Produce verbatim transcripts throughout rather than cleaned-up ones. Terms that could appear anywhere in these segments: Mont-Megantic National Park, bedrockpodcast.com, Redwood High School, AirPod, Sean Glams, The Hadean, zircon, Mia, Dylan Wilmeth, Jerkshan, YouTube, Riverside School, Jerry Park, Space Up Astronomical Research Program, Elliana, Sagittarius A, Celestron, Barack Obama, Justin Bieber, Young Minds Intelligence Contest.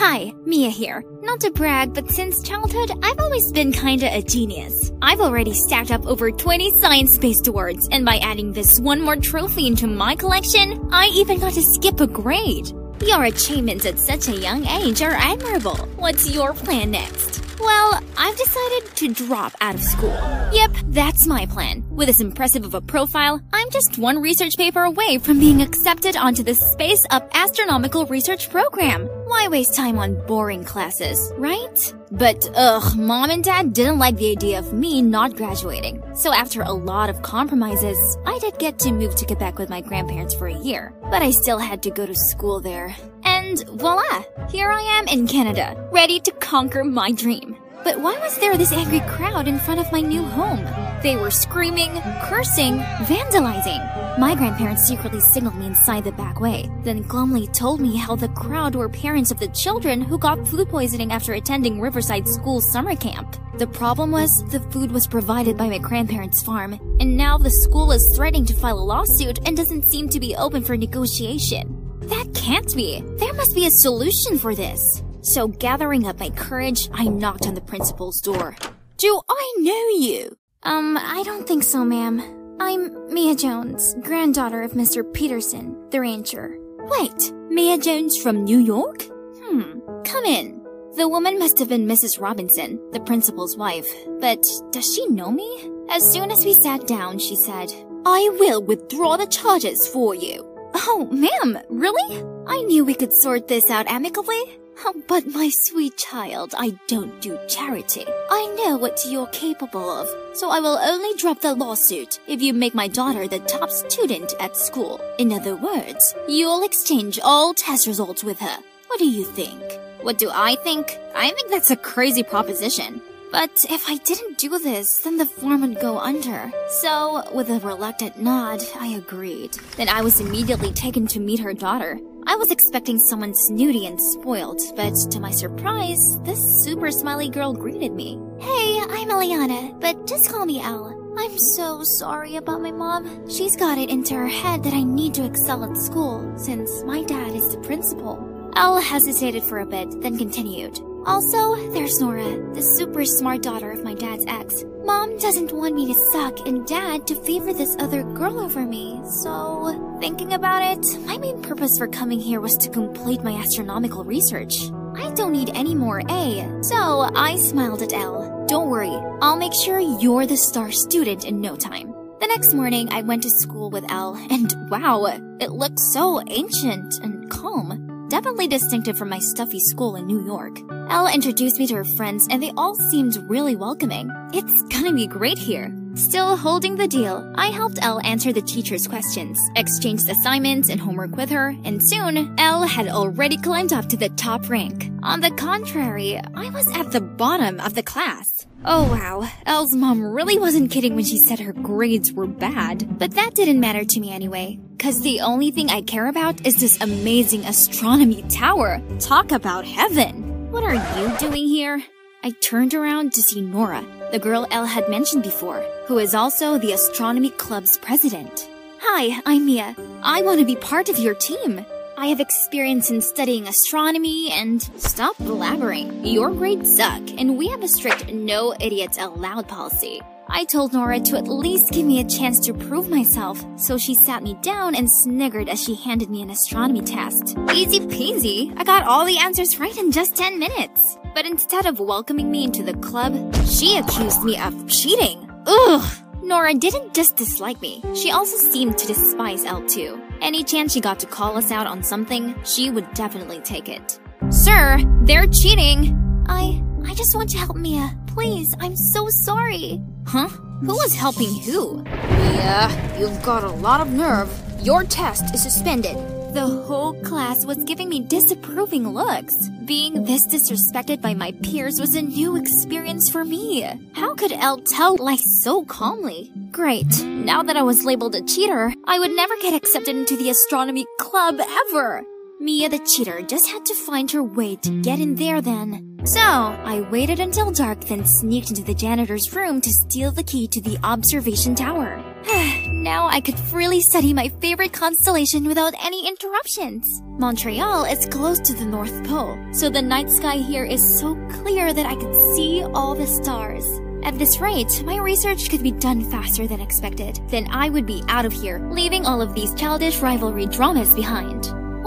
Hi, Mia here. Not to brag, but since childhood, I've always been kinda a genius. I've already stacked up over twenty science-based awards, and by adding this one more trophy into my collection, I even got to skip a grade. Your achievements at such a young age are admirable. What's your plan next? Well, I've decided to drop out of school. Yep, that's my plan. With as impressive of a profile, I'm just one research paper away from being accepted onto the Space Up Astronomical Research Program. Why waste time on boring classes, right? But ugh, Mom and Dad didn't like the idea of me not graduating. So after a lot of compromises, I did get to move to Quebec with my grandparents for a year. But I still had to go to school there. And voila! Here I am in Canada, ready to conquer my dream. But why was there this angry crowd in front of my new home? They were screaming, cursing, vandalizing. My grandparents secretly signaled me inside the back way, then glumly told me how the crowd were parents of the children who got food poisoning after attending Riverside School summer camp. The problem was, the food was provided by my grandparents' farm, and now the school is threatening to file a lawsuit and doesn't seem to be open for negotiation. That can't be. There must be a solution for this. So gathering up my courage, I knocked on the principal's door. Do I know you? Um, I don't think so, ma'am. I'm Mia Jones, granddaughter of Mister Peterson, the rancher. Wait, Mia Jones from New York? Hmm, come in. The woman must have been Missus Robinson, the principal's wife. But does she know me? As soon as we sat down, she said, I will withdraw the charges for you. Oh, ma'am, really? I knew we could sort this out amicably. Oh, but my sweet child, I don't do charity. I know what you're capable of, so I will only drop the lawsuit if you make my daughter the top student at school. In other words, you'll exchange all test results with her. What do you think? What do I think? I think that's a crazy proposition. But if I didn't do this, then the farm would go under. So, with a reluctant nod, I agreed. Then I was immediately taken to meet her daughter. I was expecting someone snooty and spoiled, but to my surprise, this super smiley girl greeted me. Hey, I'm Elliana, but just call me Elle. I'm so sorry about my mom. She's got it into her head that I need to excel at school, since my dad is the principal. Elle hesitated for a bit, then continued. Also, there's Nora, the super smart daughter of my dad's ex. Mom doesn't want me to suck and Dad to favor this other girl over me, so thinking about it, my main purpose for coming here was to complete my astronomical research. I don't need any more A, so I smiled at Elle. Don't worry, I'll make sure you're the star student in no time. The next morning, I went to school with Elle, and wow, it looked so ancient and calm. Definitely distinctive from my stuffy school in New York. Elle introduced me to her friends and they all seemed really welcoming. It's gonna be great here. Still holding the deal, I helped Elle answer the teacher's questions, exchanged assignments and homework with her, and soon, Elle had already climbed up to the top rank. On the contrary, I was at the bottom of the class. Oh wow, Elle's mom really wasn't kidding when she said her grades were bad. But that didn't matter to me anyway, cause the only thing I care about is this amazing astronomy tower. Talk about heaven! What are you doing here? I turned around to see Nora, the girl Elle had mentioned before, who is also the astronomy club's president. Hi, I'm Mia. I want to be part of your team. I have experience in studying astronomy and... Stop blabbering. Your grades suck, and we have a strict no idiots allowed policy. I told Nora to at least give me a chance to prove myself, so she sat me down and sniggered as she handed me an astronomy test. Easy peasy, I got all the answers right in just ten minutes. But instead of welcoming me into the club, she accused me of cheating. Ugh! Nora didn't just dislike me, she also seemed to despise Elle too. Any chance she got to call us out on something, she would definitely take it. Sir, they're cheating! I... I just want to help Mia. Please, I'm so sorry. Huh? Who was helping who? Mia, you've got a lot of nerve. Your test is suspended. The whole class was giving me disapproving looks. Being this disrespected by my peers was a new experience for me. How could Elle tell lies so calmly? Great, now that I was labeled a cheater, I would never get accepted into the astronomy club ever. Mia the cheater just had to find her way to get in there then. So, I waited until dark, then sneaked into the janitor's room to steal the key to the observation tower. now I could freely study my favorite constellation without any interruptions. Montreal is close to the North Pole, so the night sky here is so clear that I could see all the stars. At this rate, my research could be done faster than expected. Then I would be out of here, leaving all of these childish rivalry dramas behind.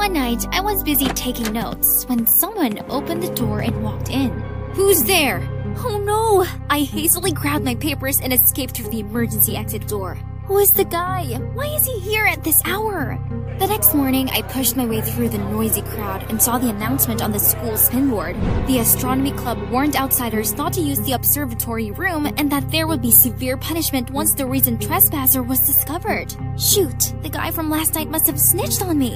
One night, I was busy taking notes when someone opened the door and walked in. "Who's there?" Oh no! I hastily grabbed my papers and escaped through the emergency exit door. Who is the guy? Why is he here at this hour? The next morning, I pushed my way through the noisy crowd and saw the announcement on the school's pinboard. The astronomy club warned outsiders not to use the observatory room and that there would be severe punishment once the recent trespasser was discovered. Shoot, the guy from last night must have snitched on me.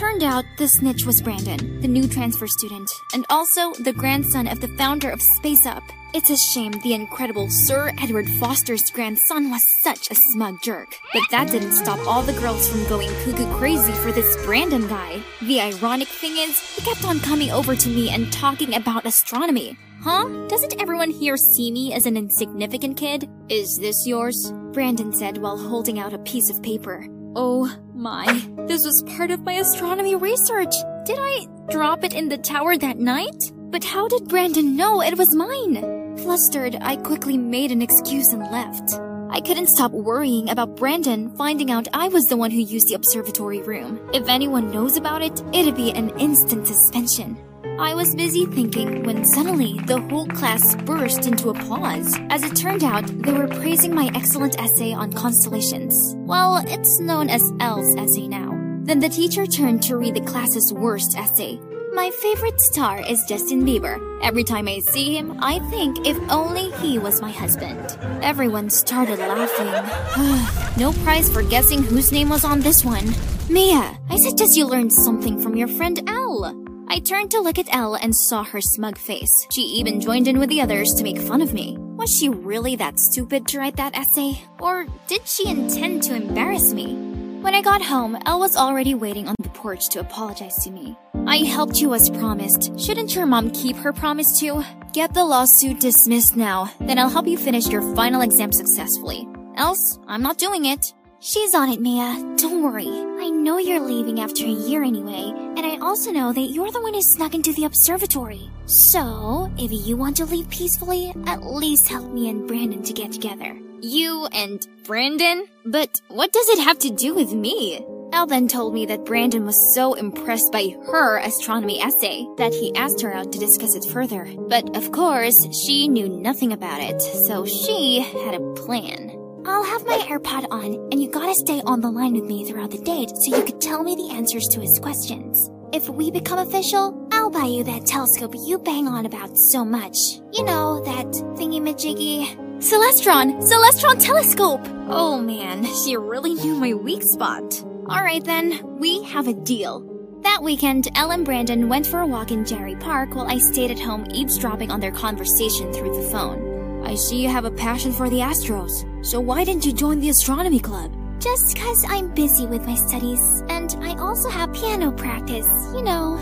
Turned out the snitch was Brandon, the new transfer student, and also the grandson of the founder of Space Up. It's a shame the incredible Sir Edward Foster's grandson was such a smug jerk. But that didn't stop all the girls from going cuckoo crazy for this Brandon guy. The ironic thing is, he kept on coming over to me and talking about astronomy. Huh? Doesn't everyone here see me as an insignificant kid? Is this yours? Brandon said while holding out a piece of paper. Oh my, this was part of my astronomy research. Did I drop it in the tower that night? But how did Brandon know it was mine? Flustered, I quickly made an excuse and left. I couldn't stop worrying about Brandon finding out I was the one who used the observatory room. If anyone knows about it, it'd be an instant suspension. I was busy thinking when suddenly the whole class burst into applause. As it turned out, they were praising my excellent essay on constellations. Well, it's known as Elle's essay now. Then the teacher turned to read the class's worst essay. My favorite star is Justin Bieber. Every time I see him, I think if only he was my husband. Everyone started laughing. No prize for guessing whose name was on this one. Mia, I suggest you learned something from your friend Elle. I turned to look at Elle and saw her smug face. She even joined in with the others to make fun of me. Was she really that stupid to write that essay? Or did she intend to embarrass me? When I got home, Elle was already waiting on the porch to apologize to me. I helped you as promised. Shouldn't your mom keep her promise too? Get the lawsuit dismissed now, then I'll help you finish your final exam successfully. Else, I'm not doing it. She's on it, Mia. Don't worry. I know you're leaving after a year anyway, and I also know that you're the one who snuck into the observatory. So, if you want to leave peacefully, at least help me and Brandon to get together. You and Brandon? But what does it have to do with me? Elle then told me that Brandon was so impressed by her astronomy essay that he asked her out to discuss it further. But of course, she knew nothing about it, so she had a plan. I'll have my AirPod on, and you gotta stay on the line with me throughout the date so you could tell me the answers to his questions. If we become official, I'll buy you that telescope you bang on about so much. You know, that thingy-majiggy... Celestron! Celestron telescope! Oh man, she really knew my weak spot. Alright then, we have a deal. That weekend, Elle and Brandon went for a walk in Jerry Park while I stayed at home eavesdropping on their conversation through the phone. I see you have a passion for the Astros, so why didn't you join the astronomy club? Just cause I'm busy with my studies, and I also have piano practice, you know.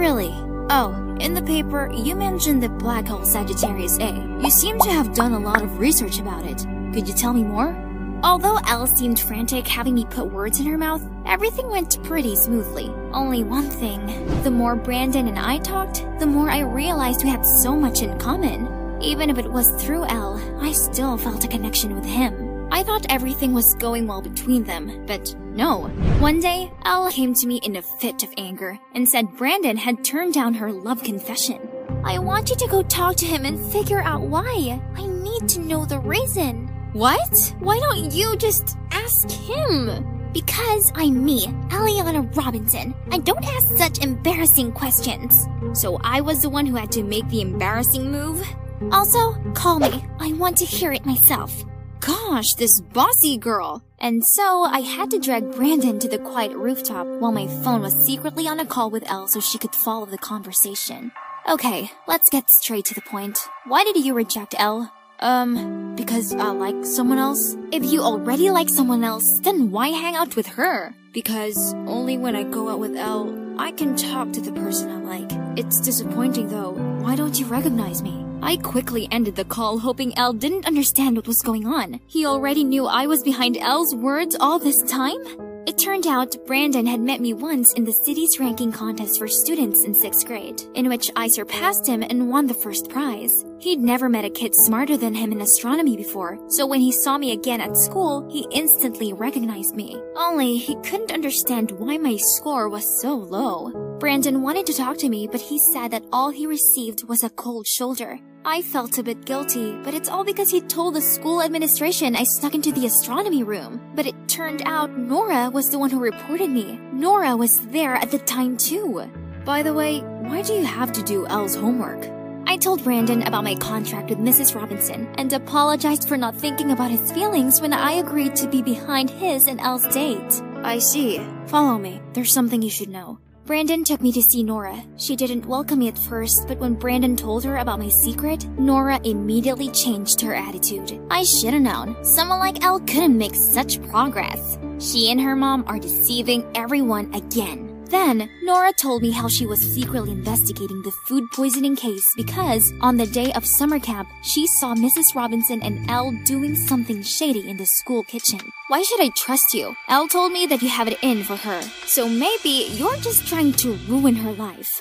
Really? Oh, in the paper, you mentioned the black hole Sagittarius A. You seem to have done a lot of research about it. Could you tell me more? Although Elle seemed frantic having me put words in her mouth, everything went pretty smoothly. Only one thing. The more Brandon and I talked, the more I realized we had so much in common. Even if it was through Elle, I still felt a connection with him. I thought everything was going well between them, but no. One day, Elle came to me in a fit of anger and said Brandon had turned down her love confession. I want you to go talk to him and figure out why. I need to know the reason. What? Why don't you just ask him? Because I'm me, Elliana Robinson. I don't ask such embarrassing questions. So I was the one who had to make the embarrassing move? Also, call me. I want to hear it myself. Gosh, this bossy girl. And so I had to drag Brandon to the quiet rooftop while my phone was secretly on a call with Elle so she could follow the conversation. Okay, let's get straight to the point. Why did you reject Elle? Um, because I like someone else? If you already like someone else, then why hang out with her? Because only when I go out with Elle, I can talk to the person I like. It's disappointing though. Why don't you recognize me? I quickly ended the call, hoping Elle didn't understand what was going on. He already knew I was behind Elle's words all this time? It turned out Brandon had met me once in the city's ranking contest for students in sixth grade, in which I surpassed him and won the first prize. He'd never met a kid smarter than him in astronomy before, so when he saw me again at school, he instantly recognized me. Only, he couldn't understand why my score was so low. Brandon wanted to talk to me, but he said that all he received was a cold shoulder. I felt a bit guilty, but it's all because he told the school administration I snuck into the astronomy room. But it turned out Nora was the one who reported me. Nora was there at the time too. By the way, why do you have to do Elle's homework? I told Brandon about my contract with Missus Robinson and apologized for not thinking about his feelings when I agreed to be behind his and Elle's date. I see. Follow me. There's something you should know. Brandon took me to see Nora. She didn't welcome me at first, but when Brandon told her about my secret, Nora immediately changed her attitude. I should've known. Someone like Elle couldn't make such progress. She and her mom are deceiving everyone again. Then, Nora told me how she was secretly investigating the food poisoning case because, on the day of summer camp, she saw Missus Robinson and Elle doing something shady in the school kitchen. Why should I trust you? Elle told me that you have it in for her. So maybe you're just trying to ruin her life.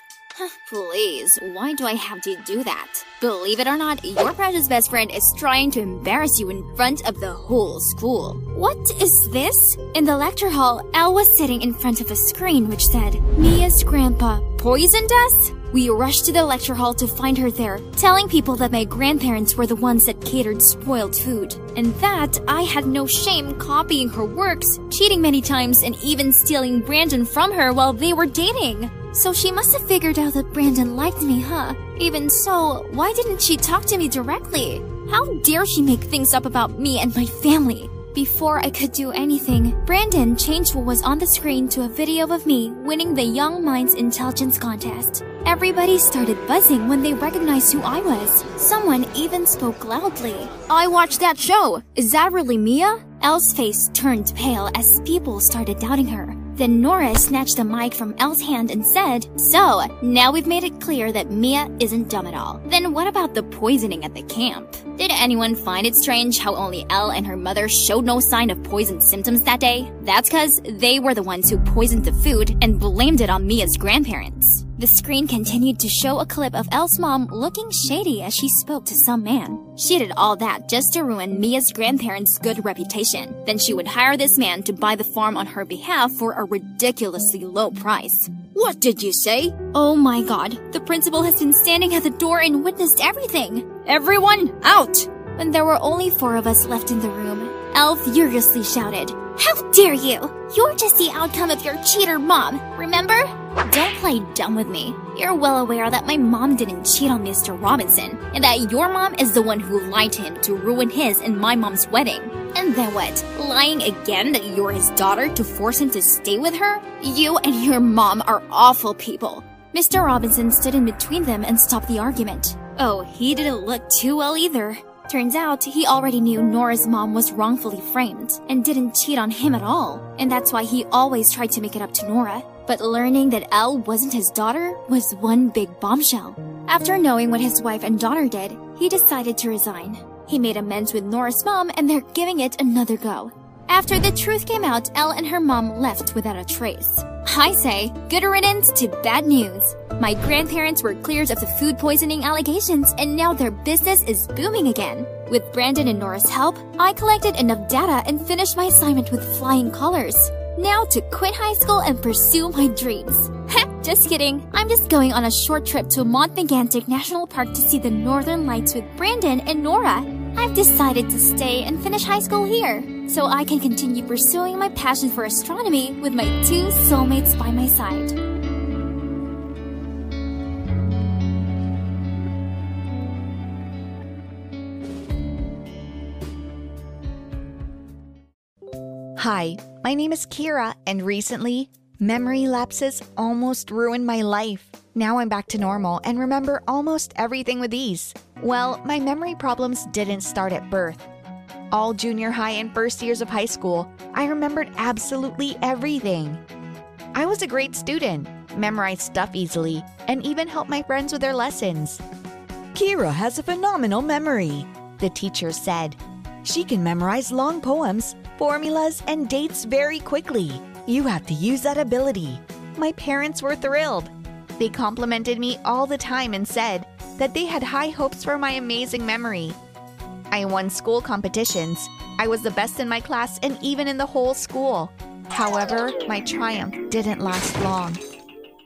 Please, why do I have to do that? Believe it or not, your precious best friend is trying to embarrass you in front of the whole school. What is this? In the lecture hall, Elle was sitting in front of a screen which said, Mia's grandpa poisoned us? We rushed to the lecture hall to find her there, telling people that my grandparents were the ones that catered spoiled food, and that I had no shame copying her works, cheating many times, and even stealing Brandon from her while they were dating. So she must have figured out that Brandon liked me, huh? Even so, why didn't she talk to me directly? How dare she make things up about me and my family? Before I could do anything, Brandon changed what was on the screen to a video of me winning the Young Minds Intelligence Contest. Everybody started buzzing when they recognized who I was. Someone even spoke loudly. I watched that show! Is that really Mia? Elle's face turned pale as people started doubting her. Then Nora snatched the mic from Elle's hand and said, So, now we've made it clear that Mia isn't dumb at all. Then what about the poisoning at the camp? Did anyone find it strange how only Elle and her mother showed no sign of poison symptoms that day? That's because they were the ones who poisoned the food and blamed it on Mia's grandparents. The screen continued to show a clip of Elle's mom looking shady as she spoke to some man. She did all that just to ruin Mia's grandparents' good reputation. Then she would hire this man to buy the farm on her behalf for a ridiculously low price. What did you say? Oh my god, the principal has been standing at the door and witnessed everything. Everyone out! When there were only four of us left in the room, Elle furiously shouted, How dare you! You're just the outcome of your cheater mom, remember? Don't play dumb with me. You're well aware that my mom didn't cheat on Mister Robinson, and that your mom is the one who lied to him to ruin his and my mom's wedding. And then what? Lying again that you're his daughter to force him to stay with her? You and your mom are awful people. Mister Robinson stood in between them and stopped the argument. Oh, he didn't look too well either. Turns out, he already knew Nora's mom was wrongfully framed and didn't cheat on him at all, and that's why he always tried to make it up to Nora. But learning that Elle wasn't his daughter was one big bombshell. After knowing what his wife and daughter did, he decided to resign. He made amends with Nora's mom and they're giving it another go. After the truth came out, Elle and her mom left without a trace. I say, good riddance to bad news. My grandparents were cleared of the food poisoning allegations and now their business is booming again. With Brandon and Nora's help, I collected enough data and finished my assignment with flying colors. Now to quit high school and pursue my dreams. Heh, just kidding. I'm just going on a short trip to Mont-Megantic National Park to see the northern lights with Brandon and Nora. I've decided to stay and finish high school here, so I can continue pursuing my passion for astronomy with my two soulmates by my side. Hi, my name is Kira, and recently, memory lapses almost ruined my life. Now I'm back to normal and remember almost everything with ease. Well, my memory problems didn't start at birth. All junior high and first years of high school, I remembered absolutely everything. I was a great student, memorized stuff easily, and even helped my friends with their lessons. Kira has a phenomenal memory, the teacher said. She can memorize long poems, formulas, and dates very quickly. You have to use that ability. My parents were thrilled. They complimented me all the time and said that they had high hopes for my amazing memory. I won school competitions. I was the best in my class and even in the whole school. However, my triumph didn't last long.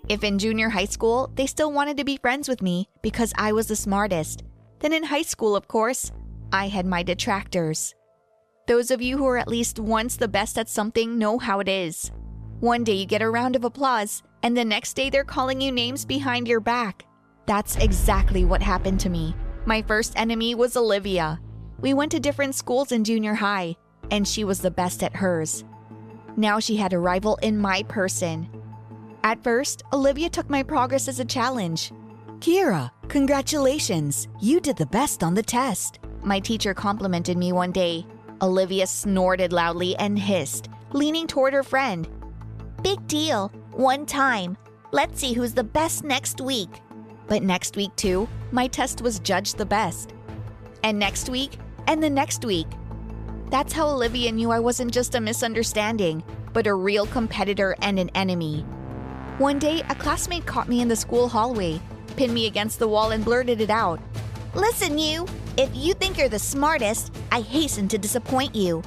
If in junior high school, they still wanted to be friends with me because I was the smartest, then in high school, of course, I had my detractors. Those of you who are at least once the best at something know how it is. One day you get a round of applause, and the next day they're calling you names behind your back. That's exactly what happened to me. My first enemy was Olivia. We went to different schools in junior high, and she was the best at hers. Now she had a rival in my person. At first, Olivia took my progress as a challenge. Kira, congratulations, you did the best on the test. My teacher complimented me one day. Olivia snorted loudly and hissed, leaning toward her friend. Big deal, one time. Let's see who's the best next week. But next week too, my test was judged the best. And next week, and the next week. That's how Olivia knew I wasn't just a misunderstanding, but a real competitor and an enemy. One day, a classmate caught me in the school hallway, pinned me against the wall, and blurted it out. Listen, you, if you think you're the smartest, I hasten to disappoint you.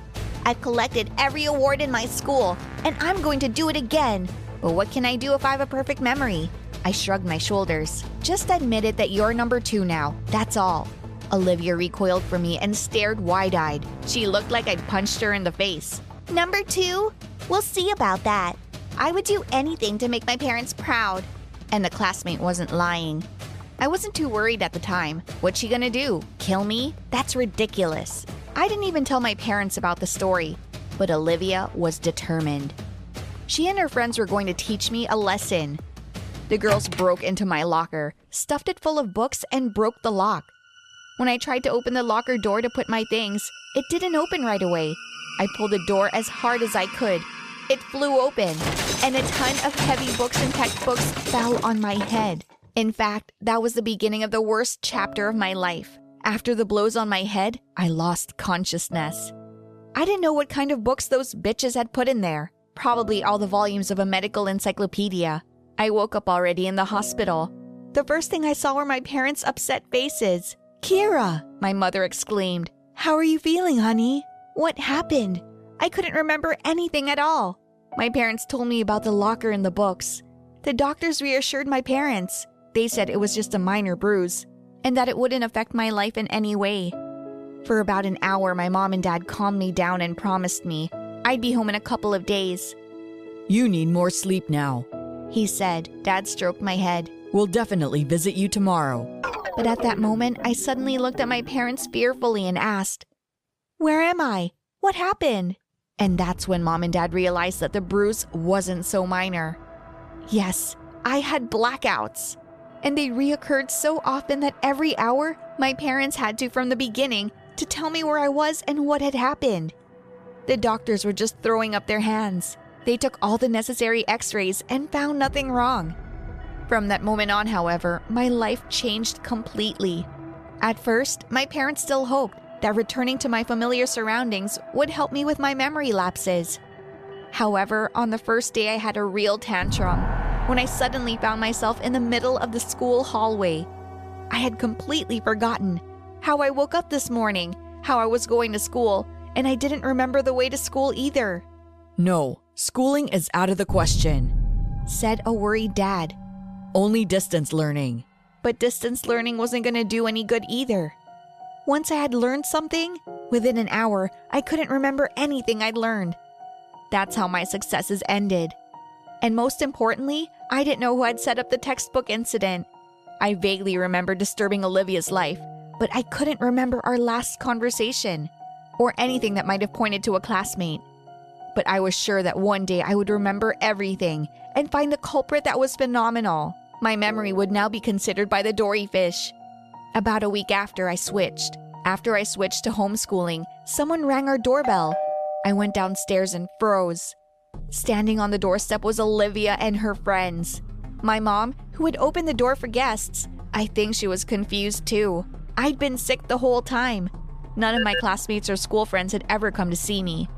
I've collected every award in my school, and I'm going to do it again. But what can I do if I have a perfect memory? I shrugged my shoulders. Just admit it that you're number two now, that's all. Olivia recoiled from me and stared wide-eyed. She looked like I'd punched her in the face. Number two? We'll see about that. I would do anything to make my parents proud. And the classmate wasn't lying. I wasn't too worried at the time. What's she gonna do? Kill me? That's ridiculous. I didn't even tell my parents about the story. But Olivia was determined. She and her friends were going to teach me a lesson. The girls broke into my locker, stuffed it full of books, and broke the lock. When I tried to open the locker door to put my things, it didn't open right away. I pulled the door as hard as I could. It flew open, and a ton of heavy books and textbooks fell on my head. In fact, that was the beginning of the worst chapter of my life. After the blows on my head, I lost consciousness. I didn't know what kind of books those bitches had put in there. Probably all the volumes of a medical encyclopedia. I woke up already in the hospital. The first thing I saw were my parents' upset faces. Kira, my mother exclaimed. How are you feeling, honey? What happened? I couldn't remember anything at all. My parents told me about the locker and the books. The doctors reassured my parents. They said it was just a minor bruise and that it wouldn't affect my life in any way. For about an hour, my mom and dad calmed me down and promised me I'd be home in a couple of days. You need more sleep now, he said. Dad stroked my head. We'll definitely visit you tomorrow. But at that moment, I suddenly looked at my parents fearfully and asked, "Where am I? What happened?" And that's when Mom and Dad realized that the bruise wasn't so minor. Yes, I had blackouts. And they reoccurred so often that every hour, my parents had to, from the beginning, to tell me where I was and what had happened. The doctors were just throwing up their hands. They took all the necessary x-rays and found nothing wrong. From that moment on, however, my life changed completely. At first, my parents still hoped that returning to my familiar surroundings would help me with my memory lapses. However, on the first day, I had a real tantrum when I suddenly found myself in the middle of the school hallway. I had completely forgotten how I woke up this morning, how I was going to school, and I didn't remember the way to school either. No, schooling is out of the question, said a worried dad. Only distance learning. But distance learning wasn't going to do any good either. Once I had learned something, within an hour, I couldn't remember anything I'd learned. That's how my successes ended. And most importantly, I didn't know who had set up the textbook incident. I vaguely remember disturbing Olivia's life, but I couldn't remember our last conversation or anything that might have pointed to a classmate. But I was sure that one day I would remember everything and find the culprit that was phenomenal. My memory would now be considered by the dory fish. About a week after I switched. After I switched to homeschooling, someone rang our doorbell. I went downstairs and froze. Standing on the doorstep was Olivia and her friends. My mom, who had opened the door for guests, I think she was confused too. I'd been sick the whole time. None of my classmates or school friends had ever come to see me.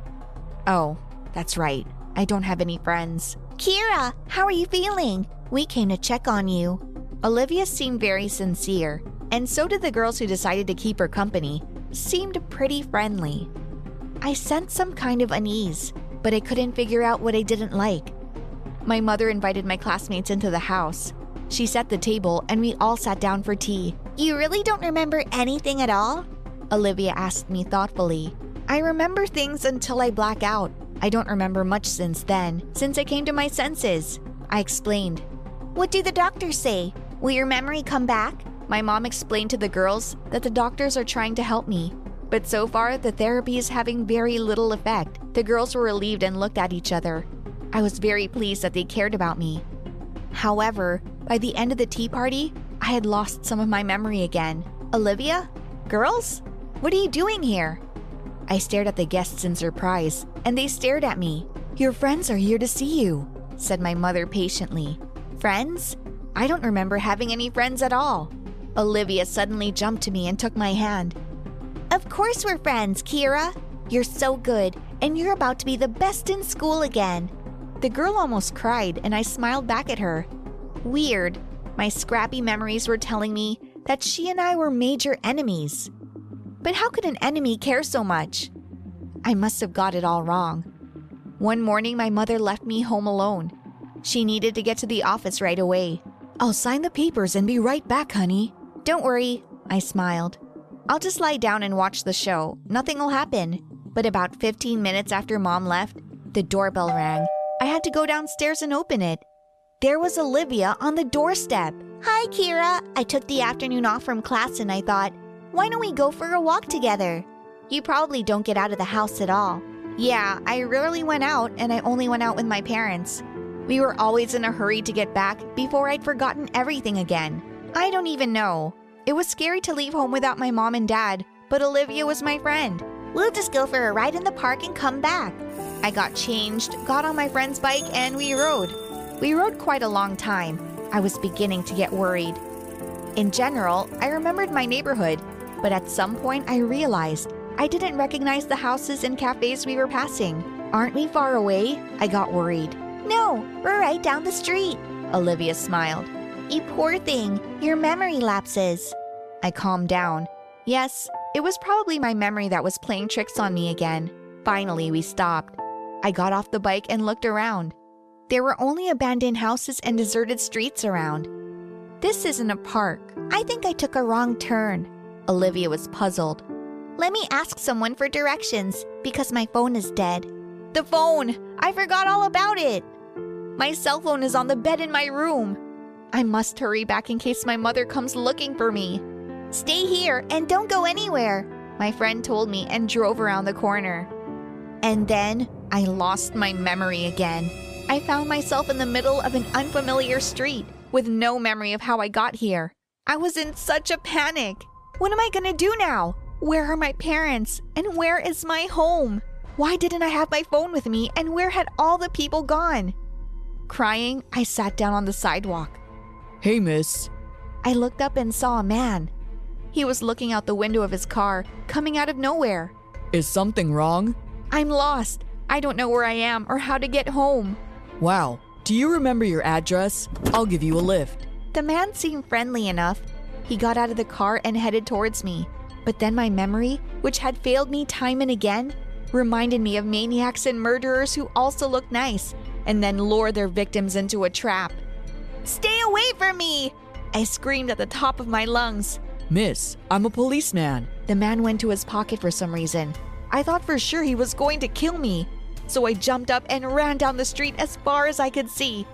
Oh, that's right. I don't have any friends. Kira, how are you feeling? We came to check on you. Olivia seemed very sincere, and so did the girls who decided to keep her company. Seemed pretty friendly. I sensed some kind of unease, but I couldn't figure out what I didn't like. My mother invited my classmates into the house. She set the table and we all sat down for tea. You really don't remember anything at all? Olivia asked me thoughtfully. I remember things until I black out. I don't remember much since then, since I came to my senses. I explained. What do the doctors say? Will your memory come back? My mom explained to the girls that the doctors are trying to help me. But so far, the therapy is having very little effect. The girls were relieved and looked at each other. I was very pleased that they cared about me. However, by the end of the tea party, I had lost some of my memory again. Olivia? Girls? What are you doing here? I stared at the guests in surprise, and they stared at me. Your friends are here to see you, said my mother patiently. Friends? I don't remember having any friends at all. Olivia suddenly jumped to me and took my hand. Of course we're friends, Kira. You're so good, and you're about to be the best in school again. The girl almost cried, and I smiled back at her. Weird. My scrappy memories were telling me that she and I were major enemies. But how could an enemy care so much? I must have got it all wrong. One morning, my mother left me home alone. She needed to get to the office right away. I'll sign the papers and be right back, honey. Don't worry, I smiled. I'll just lie down and watch the show. Nothing will happen. But about fifteen minutes after Mom left, the doorbell rang. I had to go downstairs and open it. There was Olivia on the doorstep. Hi, Kira. I took the afternoon off from class and I thought, why don't we go for a walk together? You probably don't get out of the house at all. Yeah, I rarely went out, and I only went out with my parents. We were always in a hurry to get back before I'd forgotten everything again. I don't even know. It was scary to leave home without my mom and dad, but Olivia was my friend. We'll just go for a ride in the park and come back. I got changed, got on my friend's bike, and we rode. We rode quite a long time. I was beginning to get worried. In general, I remembered my neighborhood, but at some point I realized I didn't recognize the houses and cafes we were passing. Aren't we far away? I got worried. No, we're right down the street, Olivia smiled. You poor thing, your memory lapses. I calmed down. Yes, it was probably my memory that was playing tricks on me again. Finally, we stopped. I got off the bike and looked around. There were only abandoned houses and deserted streets around. This isn't a park. I think I took a wrong turn. Olivia was puzzled. Let me ask someone for directions because my phone is dead. The phone! I forgot all about it! My cell phone is on the bed in my room. I must hurry back in case my mother comes looking for me. Stay here and don't go anywhere, my friend told me and drove around the corner. And then I lost my memory again. I found myself in the middle of an unfamiliar street with no memory of how I got here. I was in such a panic. What am I gonna do now? Where are my parents? And where is my home? Why didn't I have my phone with me? And where had all the people gone? Crying, I sat down on the sidewalk. Hey, miss. I looked up and saw a man. He was looking out the window of his car, coming out of nowhere. Is something wrong? I'm lost. I don't know where I am or how to get home. Wow. Do you remember your address? I'll give you a lift. The man seemed friendly enough. He got out of the car and headed towards me. But then my memory, which had failed me time and again, reminded me of maniacs and murderers who also look nice and then lure their victims into a trap. Stay away from me! I screamed at the top of my lungs. Miss, I'm a policeman. The man went to his pocket for some reason. I thought for sure he was going to kill me. So I jumped up and ran down the street as far as I could see.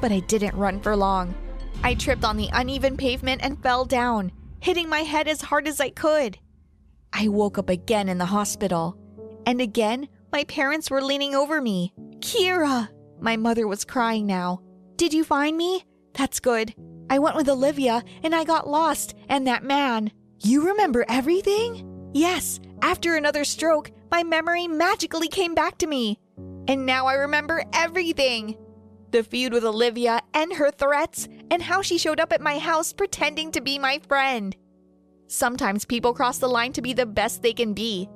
But I didn't run for long. I tripped on the uneven pavement and fell down, hitting my head as hard as I could. I woke up again in the hospital. And again, my parents were leaning over me. Kira! My mother was crying now. Did you find me? That's good. I went with Olivia and I got lost and that man. You remember everything? Yes. After another stroke, my memory magically came back to me. And now I remember everything. The feud with Olivia and her threats, and how she showed up at my house pretending to be my friend. Sometimes people cross the line to be the best they can be.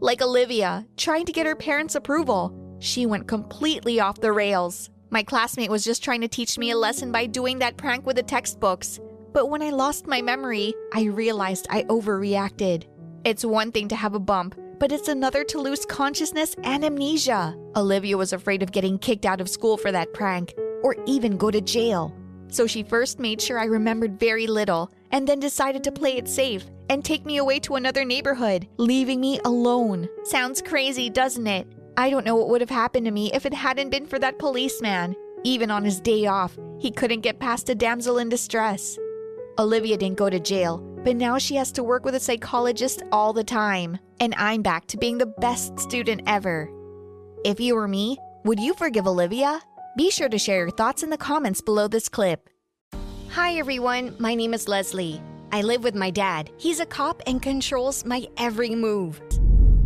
Like Olivia, trying to get her parents' approval. She went completely off the rails. My classmate was just trying to teach me a lesson by doing that prank with the textbooks. But when I lost my memory, I realized I overreacted. It's one thing to have a bump, but it's another to lose consciousness and amnesia. Olivia was afraid of getting kicked out of school for that prank, or even go to jail. So she first made sure I remembered very little, and then decided to play it safe and take me away to another neighborhood, leaving me alone. Sounds crazy, doesn't it? I don't know what would have happened to me if it hadn't been for that policeman. Even on his day off, he couldn't get past a damsel in distress. Olivia didn't go to jail, but now she has to work with a psychologist all the time. And I'm back to being the best student ever. If you were me, would you forgive Olivia? Be sure to share your thoughts in the comments below this clip. Hi everyone, my name is Leslie. I live with my dad. He's a cop and controls my every move.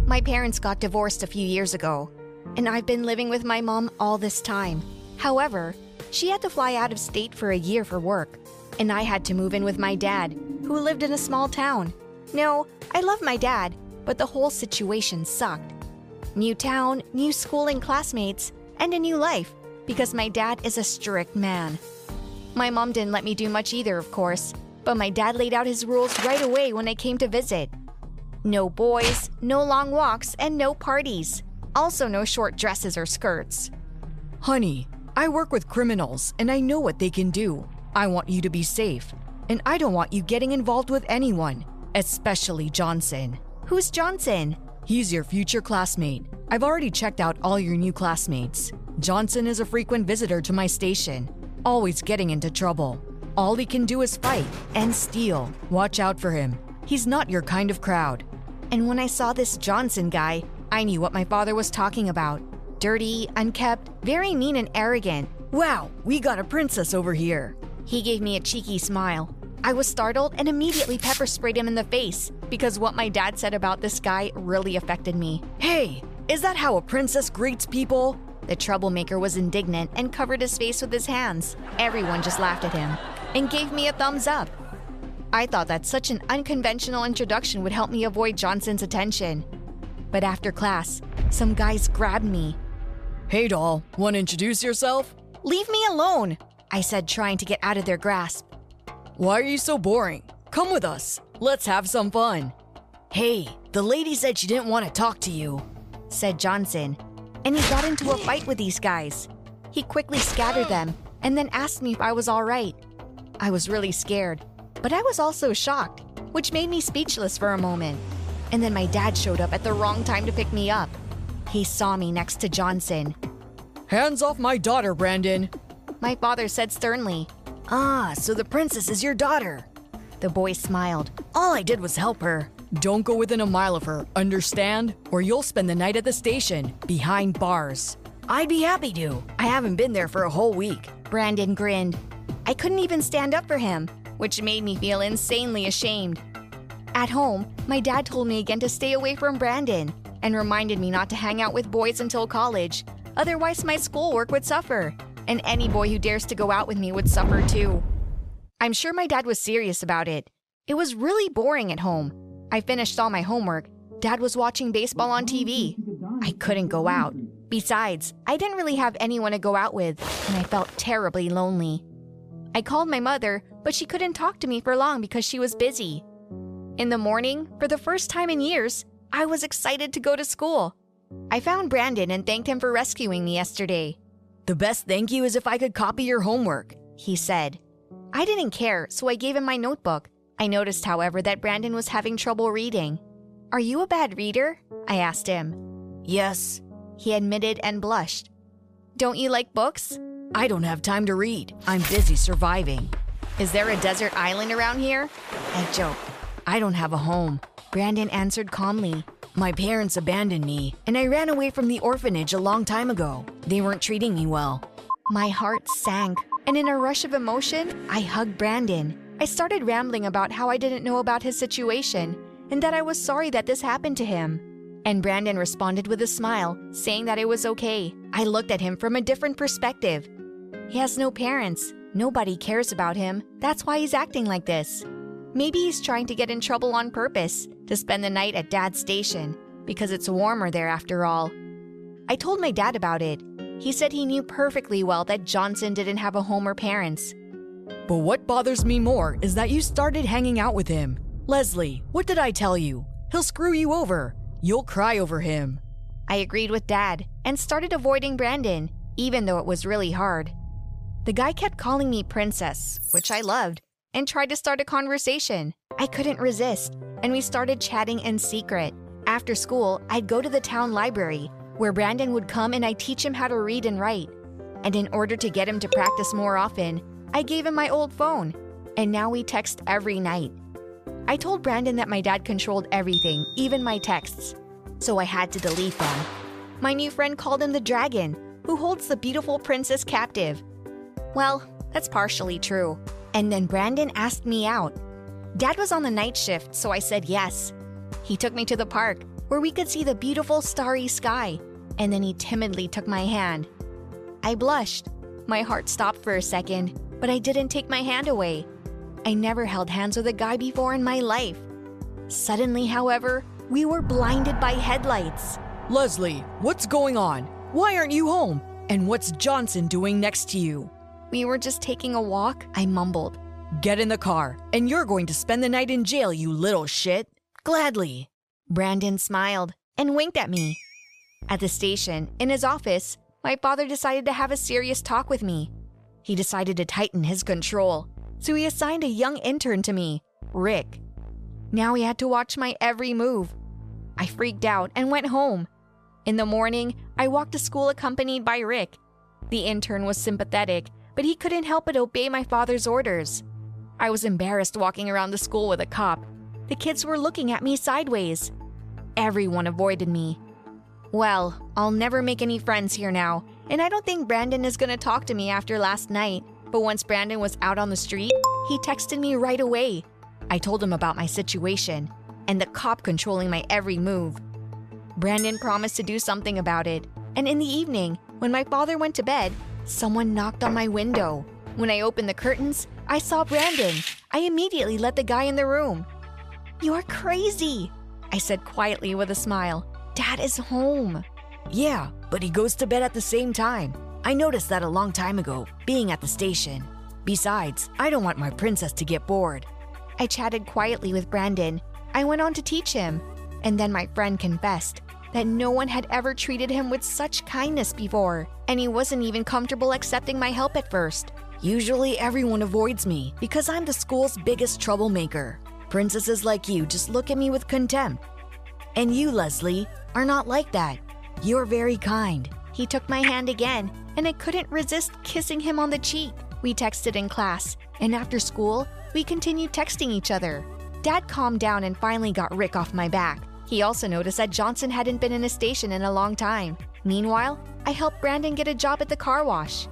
My parents got divorced a few years ago, and I've been living with my mom all this time. However, she had to fly out of state for a year for work, and I had to move in with my dad, who lived in a small town. No, I love my dad, but the whole situation sucked. New town, new school and classmates, and a new life, because my dad is a strict man. My mom didn't let me do much either, of course, but my dad laid out his rules right away when I came to visit. No boys, no long walks, and no parties. Also no short dresses or skirts. Honey, I work with criminals and I know what they can do. I want you to be safe, and I don't want you getting involved with anyone, especially Johnson. Who's Johnson? He's your future classmate. I've already checked out all your new classmates. Johnson is a frequent visitor to my station, always getting into trouble. All he can do is fight and steal. Watch out for him. He's not your kind of crowd. And when I saw this Johnson guy, I knew what my father was talking about. Dirty, unkept, very mean and arrogant. Wow, we got a princess over here. He gave me a cheeky smile. I was startled and immediately pepper sprayed him in the face, because what my dad said about this guy really affected me. Hey, is that how a princess greets people? The troublemaker was indignant and covered his face with his hands. Everyone just laughed at him and gave me a thumbs up. I thought that such an unconventional introduction would help me avoid Johnson's attention. But after class, some guys grabbed me. Hey doll, wanna introduce yourself? Leave me alone, I said, trying to get out of their grasp. Why are you so boring? Come with us. Let's have some fun. Hey, the lady said she didn't want to talk to you, said Johnson, and he got into a fight with these guys. He quickly scattered them and then asked me if I was all right. I was really scared, but I was also shocked, which made me speechless for a moment. And then my dad showed up at the wrong time to pick me up. He saw me next to Johnson. Hands off my daughter, Brandon, my father said sternly. Ah, so the princess is your daughter. The boy smiled. All I did was help her. Don't go within a mile of her, understand? Or you'll spend the night at the station, behind bars. I'd be happy to. I haven't been there for a whole week. Brandon grinned. I couldn't even stand up for him, which made me feel insanely ashamed. At home, my dad told me again to stay away from Brandon and reminded me not to hang out with boys until college. Otherwise, my schoolwork would suffer, and any boy who dares to go out with me would suffer too. I'm sure my dad was serious about it. It was really boring at home. I finished all my homework. Dad was watching baseball on T V. I couldn't go out. Besides, I didn't really have anyone to go out with, and I felt terribly lonely. I called my mother, but she couldn't talk to me for long because she was busy. In the morning, for the first time in years, I was excited to go to school. I found Brandon and thanked him for rescuing me yesterday. The best thank you is if I could copy your homework, he said. I didn't care, so I gave him my notebook. I noticed, however, that Brandon was having trouble reading. Are you a bad reader? I asked him. Yes, he admitted and blushed. Don't you like books? I don't have time to read. I'm busy surviving. Is there a desert island around here? I joked. I don't have a home, Brandon answered calmly. My parents abandoned me, and I ran away from the orphanage a long time ago. They weren't treating me well. My heart sank, and in a rush of emotion, I hugged Brandon. I started rambling about how I didn't know about his situation and that I was sorry that this happened to him. And Brandon responded with a smile, saying that it was okay. I looked at him from a different perspective. He has no parents. Nobody cares about him. That's why he's acting like this. Maybe he's trying to get in trouble on purpose, to spend the night at Dad's station, because it's warmer there after all. I told my dad about it. He said he knew perfectly well that Johnson didn't have a home or parents. But what bothers me more is that you started hanging out with him. Leslie, what did I tell you? He'll screw you over. You'll cry over him. I agreed with Dad and started avoiding Brandon, even though it was really hard. The guy kept calling me princess, which I loved, and tried to start a conversation. I couldn't resist, and we started chatting in secret. After school, I'd go to the town library, where Brandon would come and I'd teach him how to read and write. And in order to get him to practice more often, I gave him my old phone, and now we text every night. I told Brandon that my dad controlled everything, even my texts, so I had to delete them. My new friend called him the dragon, who holds the beautiful princess captive. Well, that's partially true. And then Brandon asked me out. Dad was on the night shift, so I said yes. He took me to the park, where we could see the beautiful starry sky, and then he timidly took my hand. I blushed. My heart stopped for a second, but I didn't take my hand away. I never held hands with a guy before in my life. Suddenly, however, we were blinded by headlights. Leslie, what's going on? Why aren't you home? And what's Johnson doing next to you? We were just taking a walk, I mumbled. Get in the car, and you're going to spend the night in jail, you little shit. Gladly. Brandon smiled and winked at me. At the station, in his office, my father decided to have a serious talk with me. He decided to tighten his control, so he assigned a young intern to me, Rick. Now he had to watch my every move. I freaked out and went home. In the morning, I walked to school accompanied by Rick. The intern was sympathetic, but he couldn't help but obey my father's orders. I was embarrassed walking around the school with a cop. The kids were looking at me sideways. Everyone avoided me. Well, I'll never make any friends here now, and I don't think Brandon is going to talk to me after last night. But once Brandon was out on the street, he texted me right away. I told him about my situation and the cop controlling my every move. Brandon promised to do something about it, and in the evening, when my father went to bed, someone knocked on my window. When I opened the curtains, I saw Brandon. I immediately let the guy in the room. You're crazy, I said quietly with a smile. Dad is home. Yeah, but he goes to bed at the same time. I noticed that a long time ago, being at the station. Besides, I don't want my princess to get bored. I chatted quietly with Brandon. I went on to teach him. And then my friend confessed that no one had ever treated him with such kindness before, and he wasn't even comfortable accepting my help at first. Usually everyone avoids me because I'm the school's biggest troublemaker. Princesses like you just look at me with contempt. And you, Leslie, are not like that. You're very kind. He took my hand again, and I couldn't resist kissing him on the cheek. We texted in class, and after school, we continued texting each other. Dad calmed down and finally got Rick off my back. He also noticed that Johnson hadn't been in a station in a long time. Meanwhile, I helped Brandon get a job at the car wash.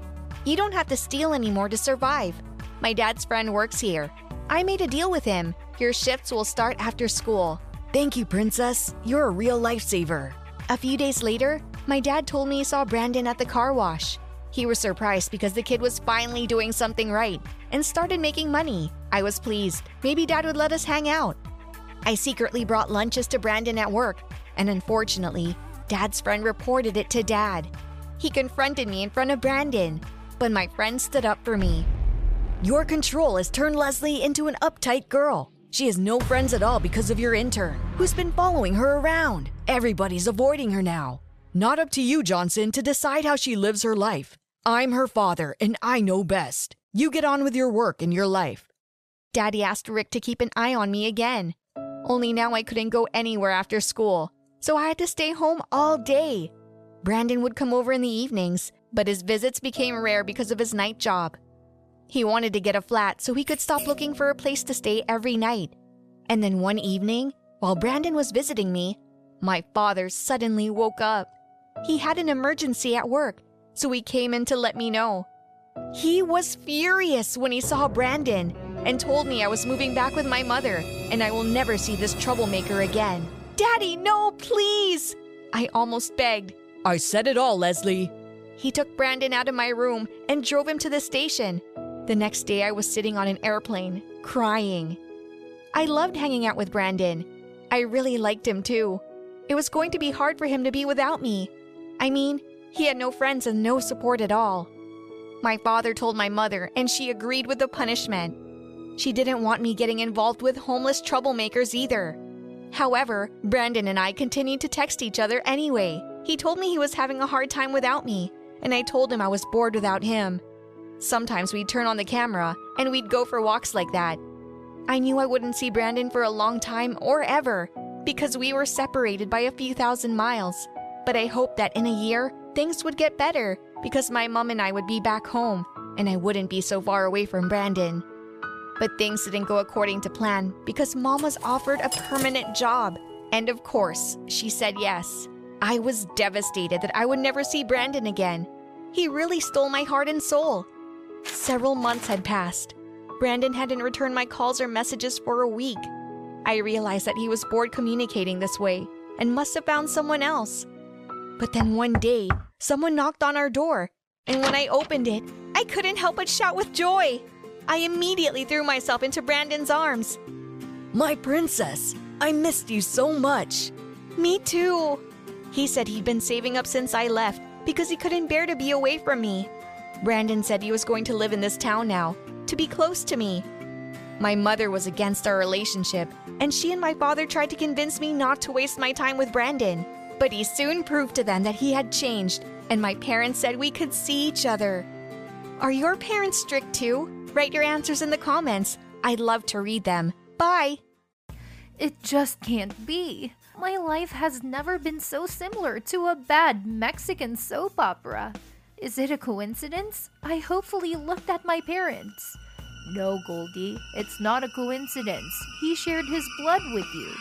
You don't have to steal anymore to survive. My dad's friend works here. I made a deal with him. Your shifts will start after school. Thank you, princess. You're a real lifesaver. A few days later, my dad told me he saw Brandon at the car wash. He was surprised because the kid was finally doing something right and started making money. I was pleased. Maybe Dad would let us hang out. I secretly brought lunches to Brandon at work, and unfortunately, Dad's friend reported it to Dad. He confronted me in front of Brandon, but my friend stood up for me. Your control has turned Leslie into an uptight girl. She has no friends at all because of your intern, who's been following her around. Everybody's avoiding her now. Not up to you, Johnson, to decide how she lives her life. I'm her father, and I know best. You get on with your work and your life. Daddy asked Rick to keep an eye on me again. Only now I couldn't go anywhere after school, so I had to stay home all day. Brandon would come over in the evenings, but his visits became rare because of his night job. He wanted to get a flat so he could stop looking for a place to stay every night. And then one evening, while Brandon was visiting me, my father suddenly woke up. He had an emergency at work, so he came in to let me know. He was furious when he saw Brandon and told me I was moving back with my mother and I will never see this troublemaker again. Daddy, no, please! I almost begged. I said it all, Leslie. He took Brandon out of my room and drove him to the station. The next day, I was sitting on an airplane, crying. I loved hanging out with Brandon. I really liked him too. It was going to be hard for him to be without me. I mean, he had no friends and no support at all. My father told my mother, and she agreed with the punishment. She didn't want me getting involved with homeless troublemakers either. However, Brandon and I continued to text each other anyway. He told me he was having a hard time without me, and I told him I was bored without him. Sometimes we'd turn on the camera, and we'd go for walks like that. I knew I wouldn't see Brandon for a long time or ever, because we were separated by a few thousand miles. But I hoped that in a year, things would get better, because my mom and I would be back home, and I wouldn't be so far away from Brandon. But things didn't go according to plan because Mom was offered a permanent job. And of course, she said yes. I was devastated that I would never see Brandon again. He really stole my heart and soul. Several months had passed. Brandon hadn't returned my calls or messages for a week. I realized that he was bored communicating this way and must have found someone else. But then one day, someone knocked on our door. And when I opened it, I couldn't help but shout with joy. I immediately threw myself into Brandon's arms. My princess, I missed you so much. Me too. He said he'd been saving up since I left because he couldn't bear to be away from me. Brandon said he was going to live in this town now, to be close to me. My mother was against our relationship, and she and my father tried to convince me not to waste my time with Brandon. But he soon proved to them that he had changed, and my parents said we could see each other. Are your parents strict too? Write your answers in the comments. I'd love to read them. Bye! It just can't be. My life has never been so similar to a bad Mexican soap opera. Is it a coincidence? I hopefully looked at my parents. No, Goldie, it's not a coincidence. He shared his blood with you.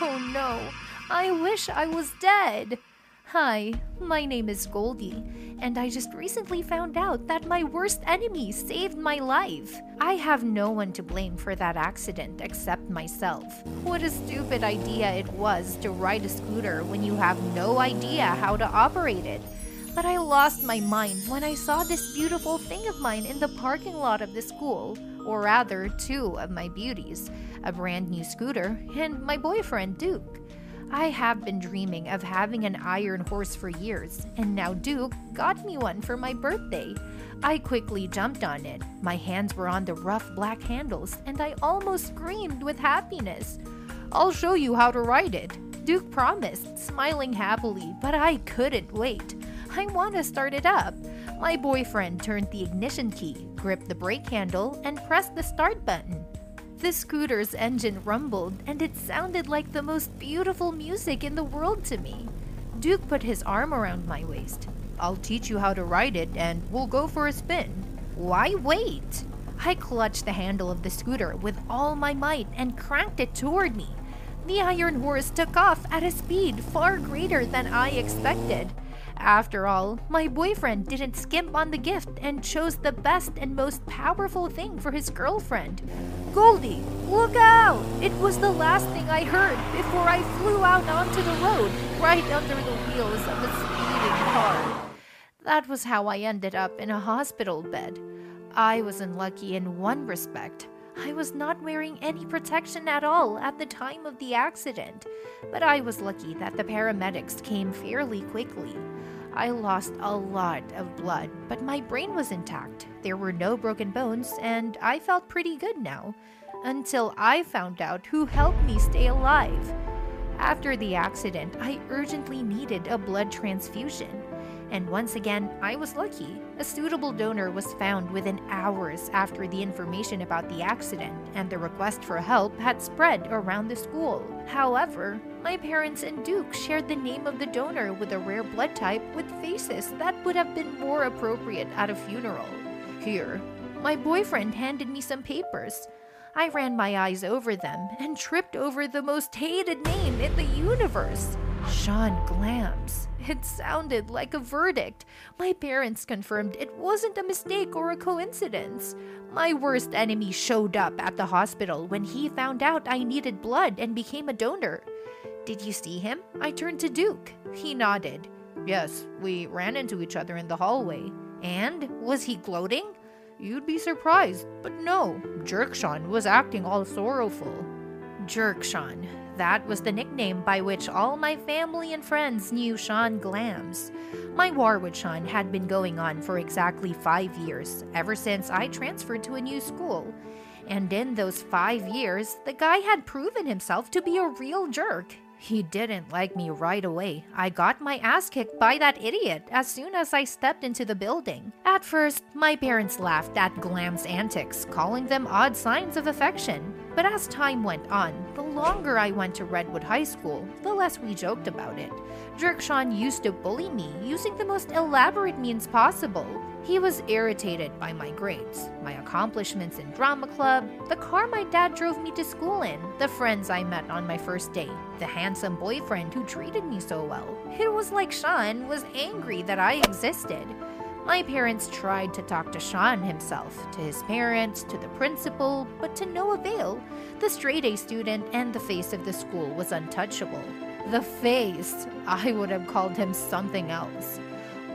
Oh no, I wish I was dead. Hi, my name is Goldie, and I just recently found out that my worst enemy saved my life. I have no one to blame for that accident except myself. What a stupid idea it was to ride a scooter when you have no idea how to operate it. But I lost my mind when I saw this beautiful thing of mine in the parking lot of the school, or rather two of my beauties, a brand new scooter and my boyfriend Duke. I have been dreaming of having an iron horse for years, and now Duke got me one for my birthday. I quickly jumped on it. My hands were on the rough black handles, and I almost screamed with happiness. I'll show you how to ride it, Duke promised, smiling happily, but I couldn't wait. I want to start it up. My boyfriend turned the ignition key, gripped the brake handle, and pressed the start button. The scooter's engine rumbled, and it sounded like the most beautiful music in the world to me. Duke put his arm around my waist. I'll teach you how to ride it, and we'll go for a spin. Why wait? I clutched the handle of the scooter with all my might and cranked it toward me. The iron horse took off at a speed far greater than I expected. After all, my boyfriend didn't skimp on the gift and chose the best and most powerful thing for his girlfriend. Goldie, look out! It was the last thing I heard before I flew out onto the road, right under the wheels of a speeding car. That was how I ended up in a hospital bed. I was unlucky in one respect. I was not wearing any protection at all at the time of the accident, but I was lucky that the paramedics came fairly quickly. I lost a lot of blood, but my brain was intact. There were no broken bones, and I felt pretty good now, until I found out who helped me stay alive. After the accident, I urgently needed a blood transfusion, and once again, I was lucky. A suitable donor was found within hours after the information about the accident, and the request for help had spread around the school. However, my parents and Duke shared the name of the donor with a rare blood type with faces that would have been more appropriate at a funeral. Here, my boyfriend handed me some papers. I ran my eyes over them and tripped over the most hated name in the universe. Sean Glams. It sounded like a verdict. My parents confirmed it wasn't a mistake or a coincidence. My worst enemy showed up at the hospital when he found out I needed blood and became a donor. Did you see him? I turned to Duke. He nodded. Yes, we ran into each other in the hallway. And was he gloating? You'd be surprised, but no, Jerkshan was acting all sorrowful. Jerkshan, that was the nickname by which all my family and friends knew Sean Glams. My war with Sean had been going on for exactly five years, ever since I transferred to a new school. And in those five years, the guy had proven himself to be a real jerk. He didn't like me right away. I got my ass kicked by that idiot as soon as I stepped into the building. At first, my parents laughed at Glam's antics, calling them odd signs of affection. But as time went on, the longer I went to Redwood High School, the less we joked about it. Jerkshan used to bully me using the most elaborate means possible. He was irritated by my grades, my accomplishments in drama club, the car my dad drove me to school in, the friends I met on my first day, the handsome boyfriend who treated me so well. It was like Sean was angry that I existed. My parents tried to talk to Sean himself, to his parents, to the principal, but to no avail. The straight-A student and the face of the school was untouchable. The face! I would have called him something else.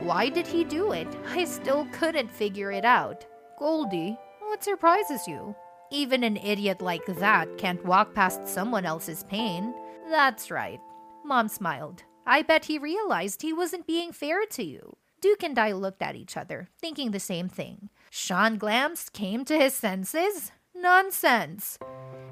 Why did he do it? I still couldn't figure it out. Goldie, what surprises you? Even an idiot like that can't walk past someone else's pain. That's right. Mom smiled. I bet he realized he wasn't being fair to you. Duke and I looked at each other, thinking the same thing. Sean Glams came to his senses? Nonsense!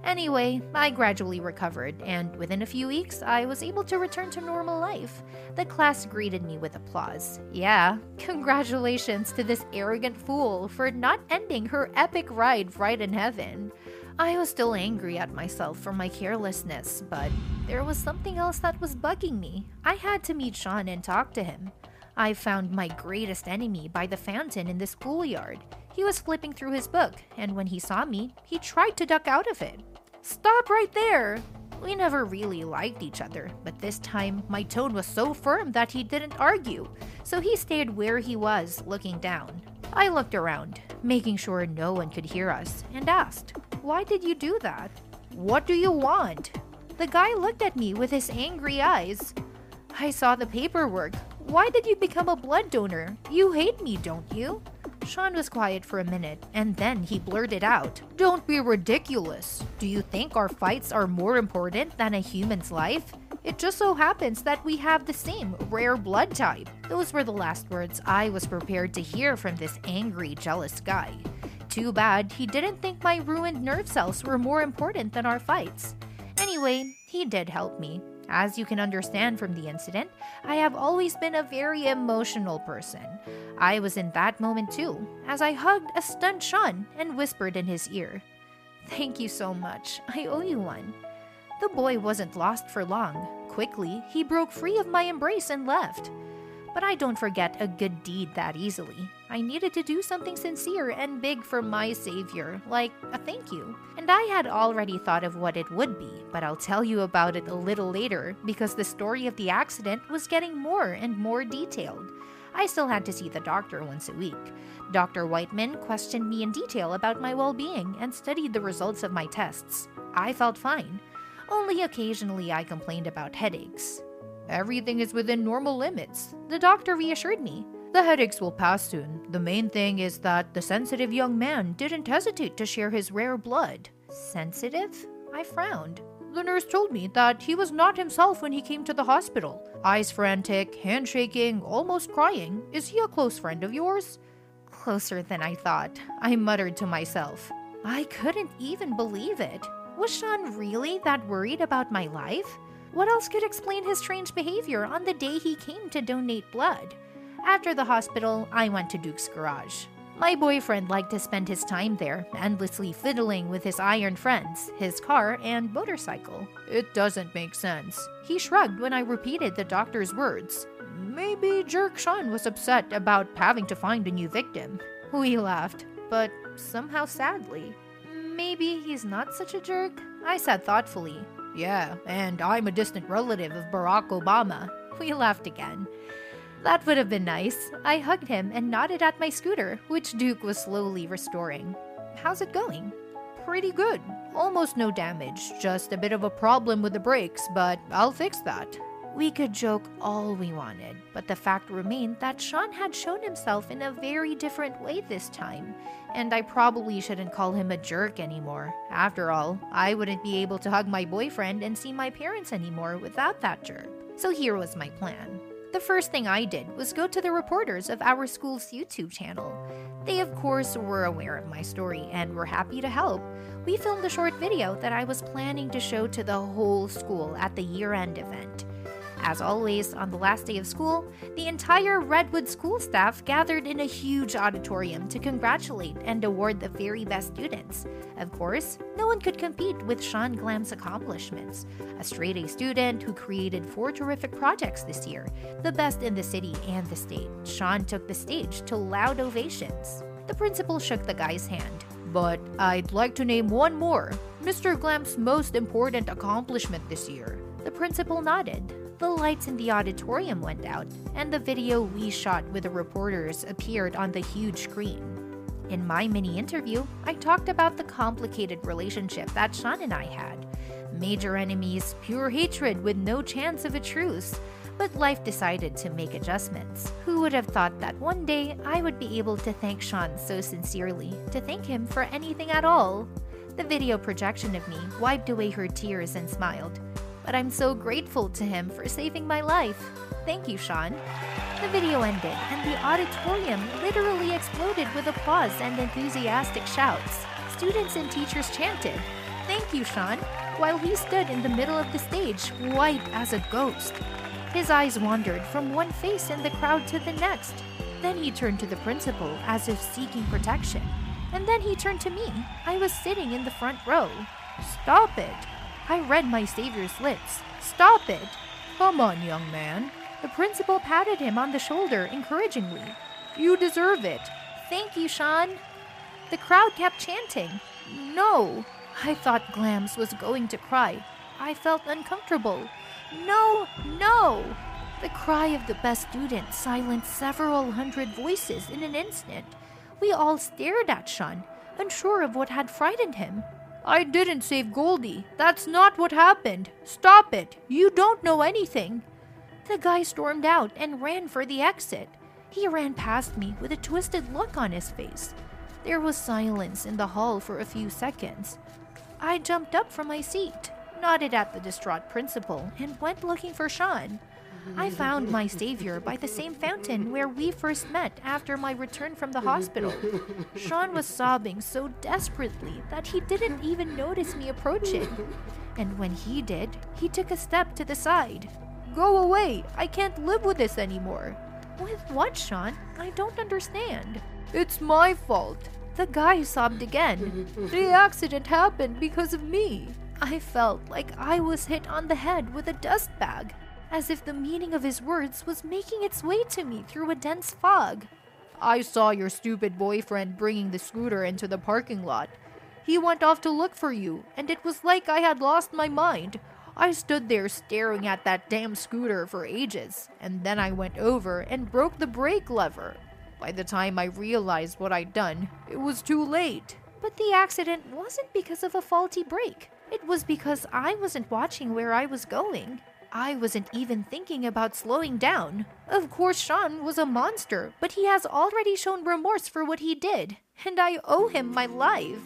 Anyway, I gradually recovered, and within a few weeks, I was able to return to normal life. The class greeted me with applause. Yeah, congratulations to this arrogant fool for not ending her epic ride right in heaven. I was still angry at myself for my carelessness, but there was something else that was bugging me. I had to meet Sean and talk to him. I found my greatest enemy by the fountain in the schoolyard. He was flipping through his book, and when he saw me, he tried to duck out of it. Stop right there! We never really liked each other, but this time, my tone was so firm that he didn't argue, so he stayed where he was, looking down. I looked around, making sure no one could hear us, and asked, "Why did you do that? What do you want?" The guy looked at me with his angry eyes. I saw the paperwork. Why did you become a blood donor? You hate me, don't you? Sean was quiet for a minute, and then he blurted out, "Don't be ridiculous. Do you think our fights are more important than a human's life? It just so happens that we have the same rare blood type." Those were the last words I was prepared to hear from this angry, jealous guy. Too bad he didn't think my ruined nerve cells were more important than our fights. Anyway, he did help me. As you can understand from the incident, I have always been a very emotional person. I was in that moment too, as I hugged a stunned Sean and whispered in his ear, "Thank you so much. I owe you one." The boy wasn't lost for long. Quickly, he broke free of my embrace and left. But I don't forget a good deed that easily. I needed to do something sincere and big for my savior, like a thank you. And I had already thought of what it would be, but I'll tell you about it a little later because the story of the accident was getting more and more detailed. I still had to see the doctor once a week. Doctor Whiteman questioned me in detail about my well-being and studied the results of my tests. I felt fine. Only occasionally I complained about headaches. "Everything is within normal limits," the doctor reassured me. "The headaches will pass soon. The main thing is that the sensitive young man didn't hesitate to share his rare blood." Sensitive? I frowned. "The nurse told me that he was not himself when he came to the hospital. Eyes frantic, hand shaking, almost crying. Is he a close friend of yours?" Closer than I thought, I muttered to myself. I couldn't even believe it. Was Sean really that worried about my life? What else could explain his strange behavior on the day he came to donate blood? After the hospital, I went to Duke's garage. My boyfriend liked to spend his time there, endlessly fiddling with his iron friends, his car, and motorcycle. "It doesn't make sense," he shrugged when I repeated the doctor's words. "Maybe Jerkshan was upset about having to find a new victim." We laughed, but somehow sadly. "Maybe he's not such a jerk," I said thoughtfully. "Yeah, and I'm a distant relative of Barack Obama." We laughed again. That would have been nice. I hugged him and nodded at my scooter, which Duke was slowly restoring. "How's it going?" "Pretty good. Almost no damage, just a bit of a problem with the brakes, but I'll fix that." We could joke all we wanted, but the fact remained that Sean had shown himself in a very different way this time, and I probably shouldn't call him a jerk anymore. After all, I wouldn't be able to hug my boyfriend and see my parents anymore without that jerk. So here was my plan. The first thing I did was go to the reporters of our school's YouTube channel. They, of course, were aware of my story and were happy to help. We filmed a short video that I was planning to show to the whole school at the year-end event. As always, on the last day of school, the entire Redwood school staff gathered in a huge auditorium to congratulate and award the very best students. Of course, no one could compete with Sean Glam's accomplishments, a straight-A student who created four terrific projects this year, the best in the city and the state. Sean took the stage to loud ovations. The principal shook the guy's hand. But I'd like to name one more, Mister Glam's most important accomplishment this year. The principal nodded. The lights in the auditorium went out, and the video we shot with the reporters appeared on the huge screen. In my mini-interview, I talked about the complicated relationship that Sean and I had. Major enemies, pure hatred with no chance of a truce. But life decided to make adjustments. Who would have thought that one day I would be able to thank Sean so sincerely, to thank him for anything at all? The video projection of me wiped away her tears and smiled. But I'm so grateful to him for saving my life. Thank you, Sean. The video ended, and the auditorium literally exploded with applause and enthusiastic shouts. Students and teachers chanted, "Thank you, Sean," while he stood in the middle of the stage, white as a ghost. His eyes wandered from one face in the crowd to the next. Then he turned to the principal as if seeking protection. And then he turned to me. I was sitting in the front row. "Stop it." I read my savior's lips. "Stop it!" "Come on, young man." The principal patted him on the shoulder encouragingly. "You deserve it." "Thank you, Sean." The crowd kept chanting. "No." I thought Glams was going to cry. I felt uncomfortable. "No, no." The cry of the best student silenced several hundred voices in an instant. We all stared at Sean, unsure of what had frightened him. "I didn't save Goldie. That's not what happened. Stop it. You don't know anything." The guy stormed out and ran for the exit. He ran past me with a twisted look on his face. There was silence in the hall for a few seconds. I jumped up from my seat, nodded at the distraught principal, and went looking for Sean. I found my savior by the same fountain where we first met after my return from the hospital. Sean was sobbing so desperately that he didn't even notice me approaching. And when he did, he took a step to the side. "Go away! I can't live with this anymore." "With what, Sean? I don't understand." "It's my fault." The guy sobbed again. "The accident happened because of me." I felt like I was hit on the head with a dust bag, as if the meaning of his words was making its way to me through a dense fog. "I saw your stupid boyfriend bringing the scooter into the parking lot. He went off to look for you, and it was like I had lost my mind. I stood there staring at that damn scooter for ages, and then I went over and broke the brake lever. By the time I realized what I'd done, it was too late." "But the accident wasn't because of a faulty brake. It was because I wasn't watching where I was going. I wasn't even thinking about slowing down. Of course, Sean was a monster, but he has already shown remorse for what he did, and I owe him my life."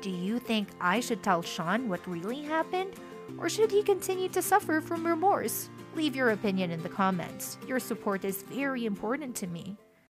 Do you think I should tell Sean what really happened, or should he continue to suffer from remorse? Leave your opinion in the comments. Your support is very important to me.